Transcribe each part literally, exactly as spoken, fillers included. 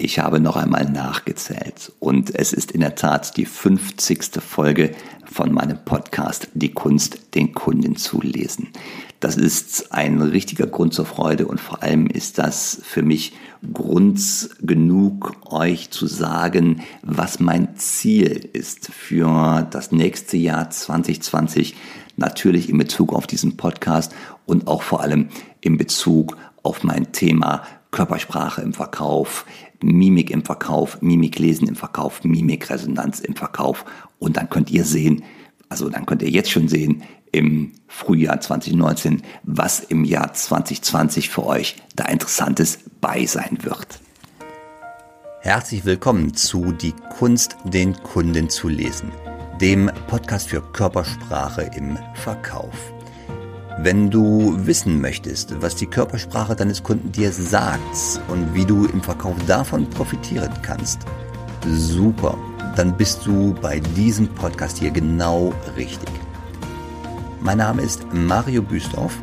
Ich habe noch einmal nachgezählt und es ist in der Tat die fünfzigste Folge von meinem Podcast Die Kunst, den Kunden zu lesen. Das ist ein richtiger Grund zur Freude und vor allem ist das für mich Grund genug, euch zu sagen, was mein Ziel ist für das nächste Jahr zwanzig zwanzig, natürlich in Bezug auf diesen Podcast und auch vor allem in Bezug auf mein Thema Körpersprache im Verkauf, Mimik im Verkauf, Mimiklesen im Verkauf, Mimikresonanz im Verkauf. Und dann könnt ihr sehen, also dann könnt ihr jetzt schon sehen, im Frühjahr zwanzig neunzehn, was im Jahr zwanzig zwanzig für euch da Interessantes bei sein wird. Herzlich willkommen zu Die Kunst, den Kunden zu lesen, dem Podcast für Körpersprache im Verkauf. Wenn du wissen möchtest, was die Körpersprache deines Kunden dir sagt und wie du im Verkauf davon profitieren kannst, super, dann bist du bei diesem Podcast hier genau richtig. Mein Name ist Mario Büstorf.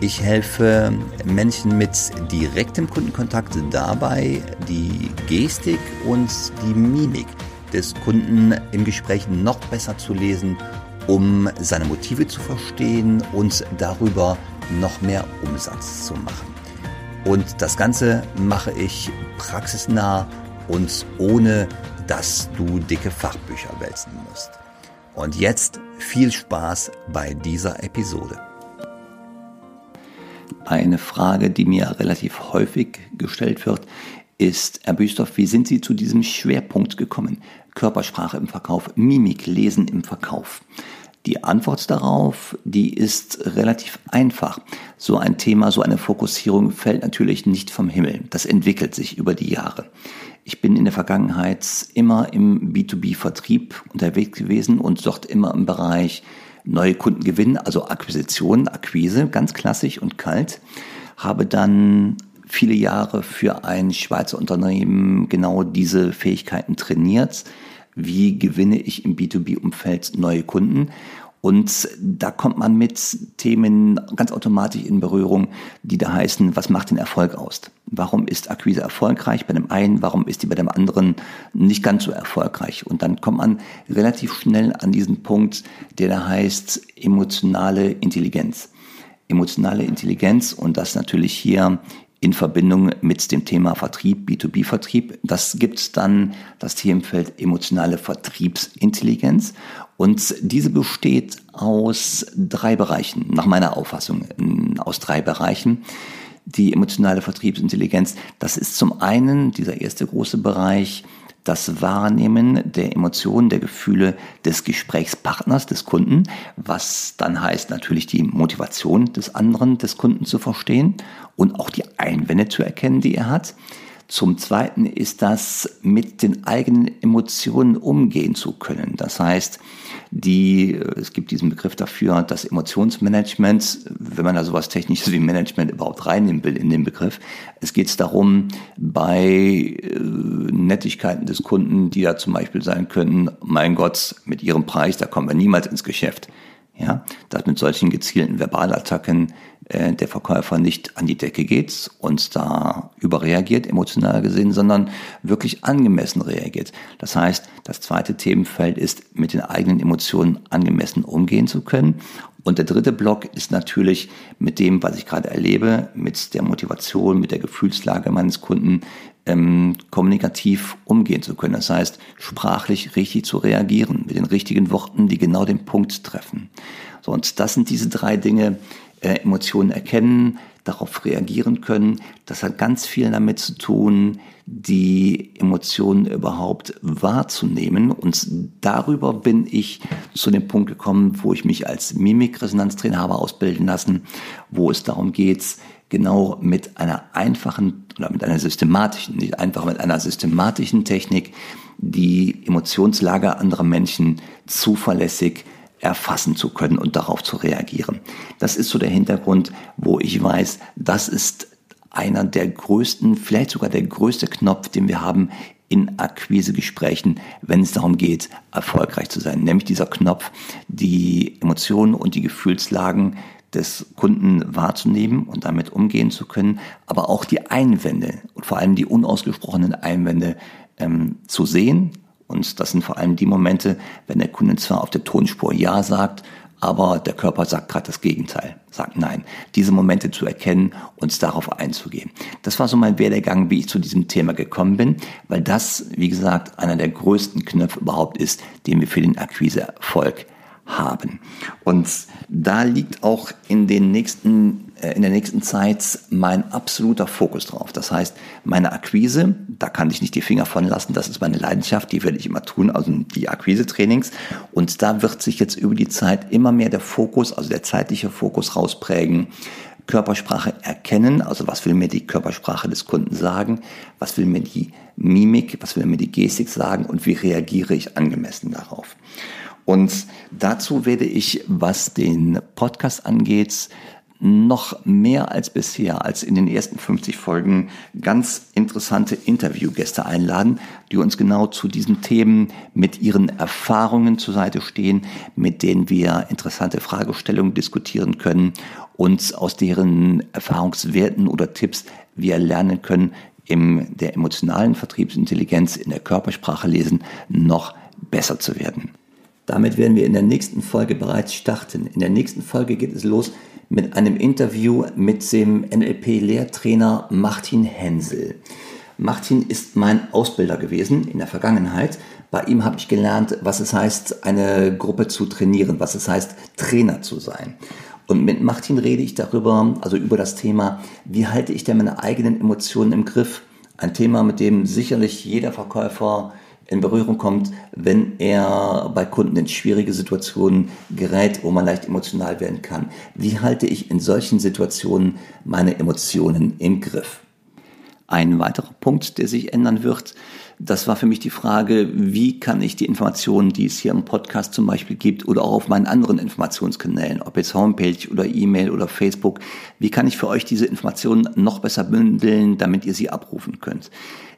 Ich helfe Menschen mit direktem Kundenkontakt dabei, die Gestik und die Mimik des Kunden im Gespräch noch besser zu lesen, um seine Motive zu verstehen und darüber noch mehr Umsatz zu machen. Und das Ganze mache ich praxisnah und ohne, dass du dicke Fachbücher wälzen musst. Und jetzt viel Spaß bei dieser Episode. Eine Frage, die mir relativ häufig gestellt wird, ist, Herr Büstorf, wie sind Sie zu diesem Schwerpunkt gekommen? Körpersprache im Verkauf, Mimik, Lesen im Verkauf. Die Antwort darauf, die ist relativ einfach. So ein Thema, so eine Fokussierung fällt natürlich nicht vom Himmel. Das entwickelt sich über die Jahre. Ich bin in der Vergangenheit immer im B zwei B Vertrieb unterwegs gewesen und dort immer im Bereich neue Kunden gewinnen, also Akquisition, Akquise, ganz klassisch und kalt. Habe dann viele Jahre für ein Schweizer Unternehmen genau diese Fähigkeiten trainiert. Wie gewinne ich im B zwei B Umfeld neue Kunden? Und da kommt man mit Themen ganz automatisch in Berührung, die da heißen, was macht den Erfolg aus? Warum ist Akquise erfolgreich bei dem einen? Warum ist die bei dem anderen nicht ganz so erfolgreich? Und dann kommt man relativ schnell an diesen Punkt, der da heißt emotionale Intelligenz. Emotionale Intelligenz und das natürlich hier in Verbindung mit dem Thema Vertrieb, B zwei B Vertrieb. Das gibt dann das Themenfeld emotionale Vertriebsintelligenz. Und diese besteht aus drei Bereichen, nach meiner Auffassung, aus drei Bereichen. Die emotionale Vertriebsintelligenz, das ist zum einen dieser erste große Bereich, das Wahrnehmen der Emotionen, der Gefühle des Gesprächspartners, des Kunden, was dann heißt natürlich die Motivation des anderen, des Kunden zu verstehen und auch die Einwände zu erkennen, die er hat. Zum Zweiten ist das, mit den eigenen Emotionen umgehen zu können. Das heißt, die, es gibt diesen Begriff dafür, das Emotionsmanagement, wenn man da sowas Technisches wie Management überhaupt reinnehmen will in den Begriff. Es geht darum, bei äh, Nettigkeiten des Kunden, die da zum Beispiel sein können, mein Gott, mit ihrem Preis, da kommen wir niemals ins Geschäft. Ja, dass mit solchen gezielten Verbalattacken äh, der Verkäufer nicht an die Decke geht und da überreagiert, emotional gesehen, sondern wirklich angemessen reagiert. Das heißt, das zweite Themenfeld ist, mit den eigenen Emotionen angemessen umgehen zu können. Und der dritte Block ist natürlich mit dem, was ich gerade erlebe, mit der Motivation, mit der Gefühlslage meines Kunden, ähm, kommunikativ umgehen zu können. Das heißt, sprachlich richtig zu reagieren, mit den richtigen Worten, die genau den Punkt treffen. So, und das sind diese drei Dinge, äh, Emotionen erkennen, darauf reagieren können. Das hat ganz viel damit zu tun, die Emotionen überhaupt wahrzunehmen. Und darüber bin ich zu dem Punkt gekommen, wo ich mich als Mimikresonanztrainer habe ausbilden lassen, wo es darum geht, genau mit einer einfachen oder mit einer systematischen, nicht einfach mit einer systematischen Technik, die Emotionslage anderer Menschen zuverlässig erfassen zu können und darauf zu reagieren. Das ist so der Hintergrund, wo ich weiß, das ist einer der größten, vielleicht sogar der größte Knopf, den wir haben in Akquisegesprächen, wenn es darum geht, erfolgreich zu sein. Nämlich dieser Knopf, die Emotionen und die Gefühlslagen des Kunden wahrzunehmen und damit umgehen zu können, aber auch die Einwände und vor allem die unausgesprochenen Einwände ähm, zu sehen. Und das sind vor allem die Momente, wenn der Kunde zwar auf der Tonspur Ja sagt, aber der Körper sagt gerade das Gegenteil, sagt Nein. Diese Momente zu erkennen und darauf einzugehen. Das war so mein Werdegang, wie ich zu diesem Thema gekommen bin, weil das, wie gesagt, einer der größten Knöpfe überhaupt ist, den wir für den Akquiseerfolg haben. Und da liegt auch in den nächsten, äh, in der nächsten Zeit mein absoluter Fokus drauf. Das heißt, meine Akquise, da kann ich nicht die Finger von lassen. Das ist meine Leidenschaft, die werde ich immer tun, also die Akquise-Trainings. Und da wird sich jetzt über die Zeit immer mehr der Fokus, also der zeitliche Fokus rausprägen. Körpersprache erkennen, also was will mir die Körpersprache des Kunden sagen, was will mir die Mimik, was will mir die Gestik sagen und wie reagiere ich angemessen darauf. Und dazu werde ich, was den Podcast angeht, noch mehr als bisher, als in den ersten fünfzig Folgen, ganz interessante Interviewgäste einladen, die uns genau zu diesen Themen mit ihren Erfahrungen zur Seite stehen, mit denen wir interessante Fragestellungen diskutieren können und aus deren Erfahrungswerten oder Tipps wir lernen können, in der emotionalen Vertriebsintelligenz, in der Körpersprache lesen, noch besser zu werden. Damit werden wir in der nächsten Folge bereits starten. In der nächsten Folge geht es los mit einem Interview mit dem N L P-Lehrtrainer Martin Hensel. Martin ist mein Ausbilder gewesen in der Vergangenheit. Bei ihm habe ich gelernt, was es heißt, eine Gruppe zu trainieren, was es heißt, Trainer zu sein. Und mit Martin rede ich darüber, also über das Thema, wie halte ich denn meine eigenen Emotionen im Griff? Ein Thema, mit dem sicherlich jeder Verkäufer in Berührung kommt, wenn er bei Kunden in schwierige Situationen gerät, wo man leicht emotional werden kann. Wie halte ich in solchen Situationen meine Emotionen im Griff? Ein weiterer Punkt, der sich ändern wird, das war für mich die Frage, wie kann ich die Informationen, die es hier im Podcast zum Beispiel gibt oder auch auf meinen anderen Informationskanälen, ob jetzt Homepage oder E-Mail oder Facebook, wie kann ich für euch diese Informationen noch besser bündeln, damit ihr sie abrufen könnt?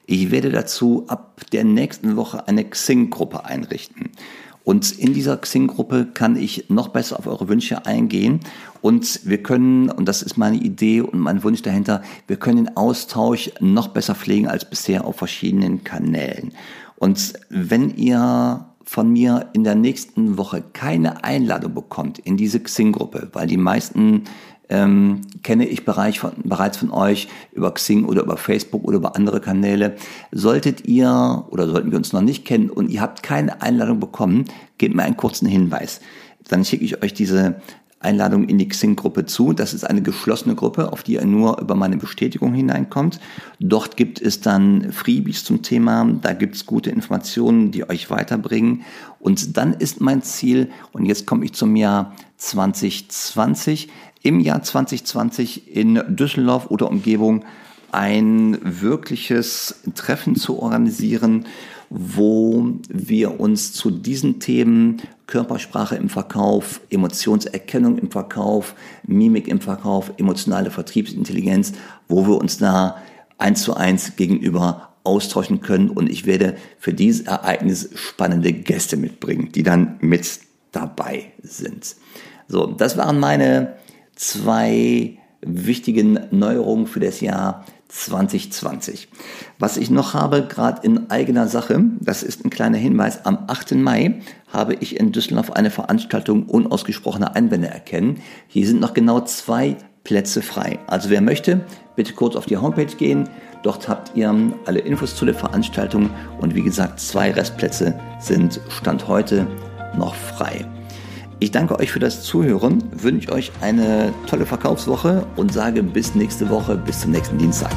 Ich werde dazu ab der nächsten Woche eine Xing-Gruppe einrichten. Und in dieser Xing-Gruppe kann ich noch besser auf eure Wünsche eingehen. Und wir können, und das ist meine Idee und mein Wunsch dahinter, wir können den Austausch noch besser pflegen als bisher auf verschiedenen Kanälen. Und wenn ihr von mir in der nächsten Woche keine Einladung bekommt in diese Xing-Gruppe, weil die meisten ähm, kenne ich bereits von, bereits von euch über Xing oder über Facebook oder über andere Kanäle. Solltet ihr oder sollten wir uns noch nicht kennen und ihr habt keine Einladung bekommen, gebt mir einen kurzen Hinweis. Dann schicke ich euch diese Einladung in die Xing-Gruppe zu. Das ist eine geschlossene Gruppe, auf die ihr nur über meine Bestätigung hineinkommt. Dort gibt es dann Freebies zum Thema, da gibt es gute Informationen, die euch weiterbringen. Und dann ist mein Ziel, und jetzt komme ich zum Jahr zwanzig zwanzig, im Jahr zwanzig zwanzig in Düsseldorf oder Umgebung ein wirkliches Treffen zu organisieren, wo wir uns zu diesen Themen Körpersprache im Verkauf, Emotionserkennung im Verkauf, Mimik im Verkauf, emotionale Vertriebsintelligenz, wo wir uns da eins zu eins gegenüber austauschen können. Und ich werde für dieses Ereignis spannende Gäste mitbringen, die dann mit dabei sind. So, das waren meine zwei wichtigen Neuerungen für das Jahr zwanzig zwanzig. Was ich noch habe, gerade in eigener Sache, das ist ein kleiner Hinweis, am achten Mai habe ich in Düsseldorf eine Veranstaltung unausgesprochener Einwände erkennen. Hier sind noch genau zwei Plätze frei. Also wer möchte, bitte kurz auf die Homepage gehen. Dort habt ihr alle Infos zu der Veranstaltung und wie gesagt, zwei Restplätze sind Stand heute noch frei. Ich danke euch für das Zuhören, wünsche euch eine tolle Verkaufswoche und sage bis nächste Woche, bis zum nächsten Dienstag.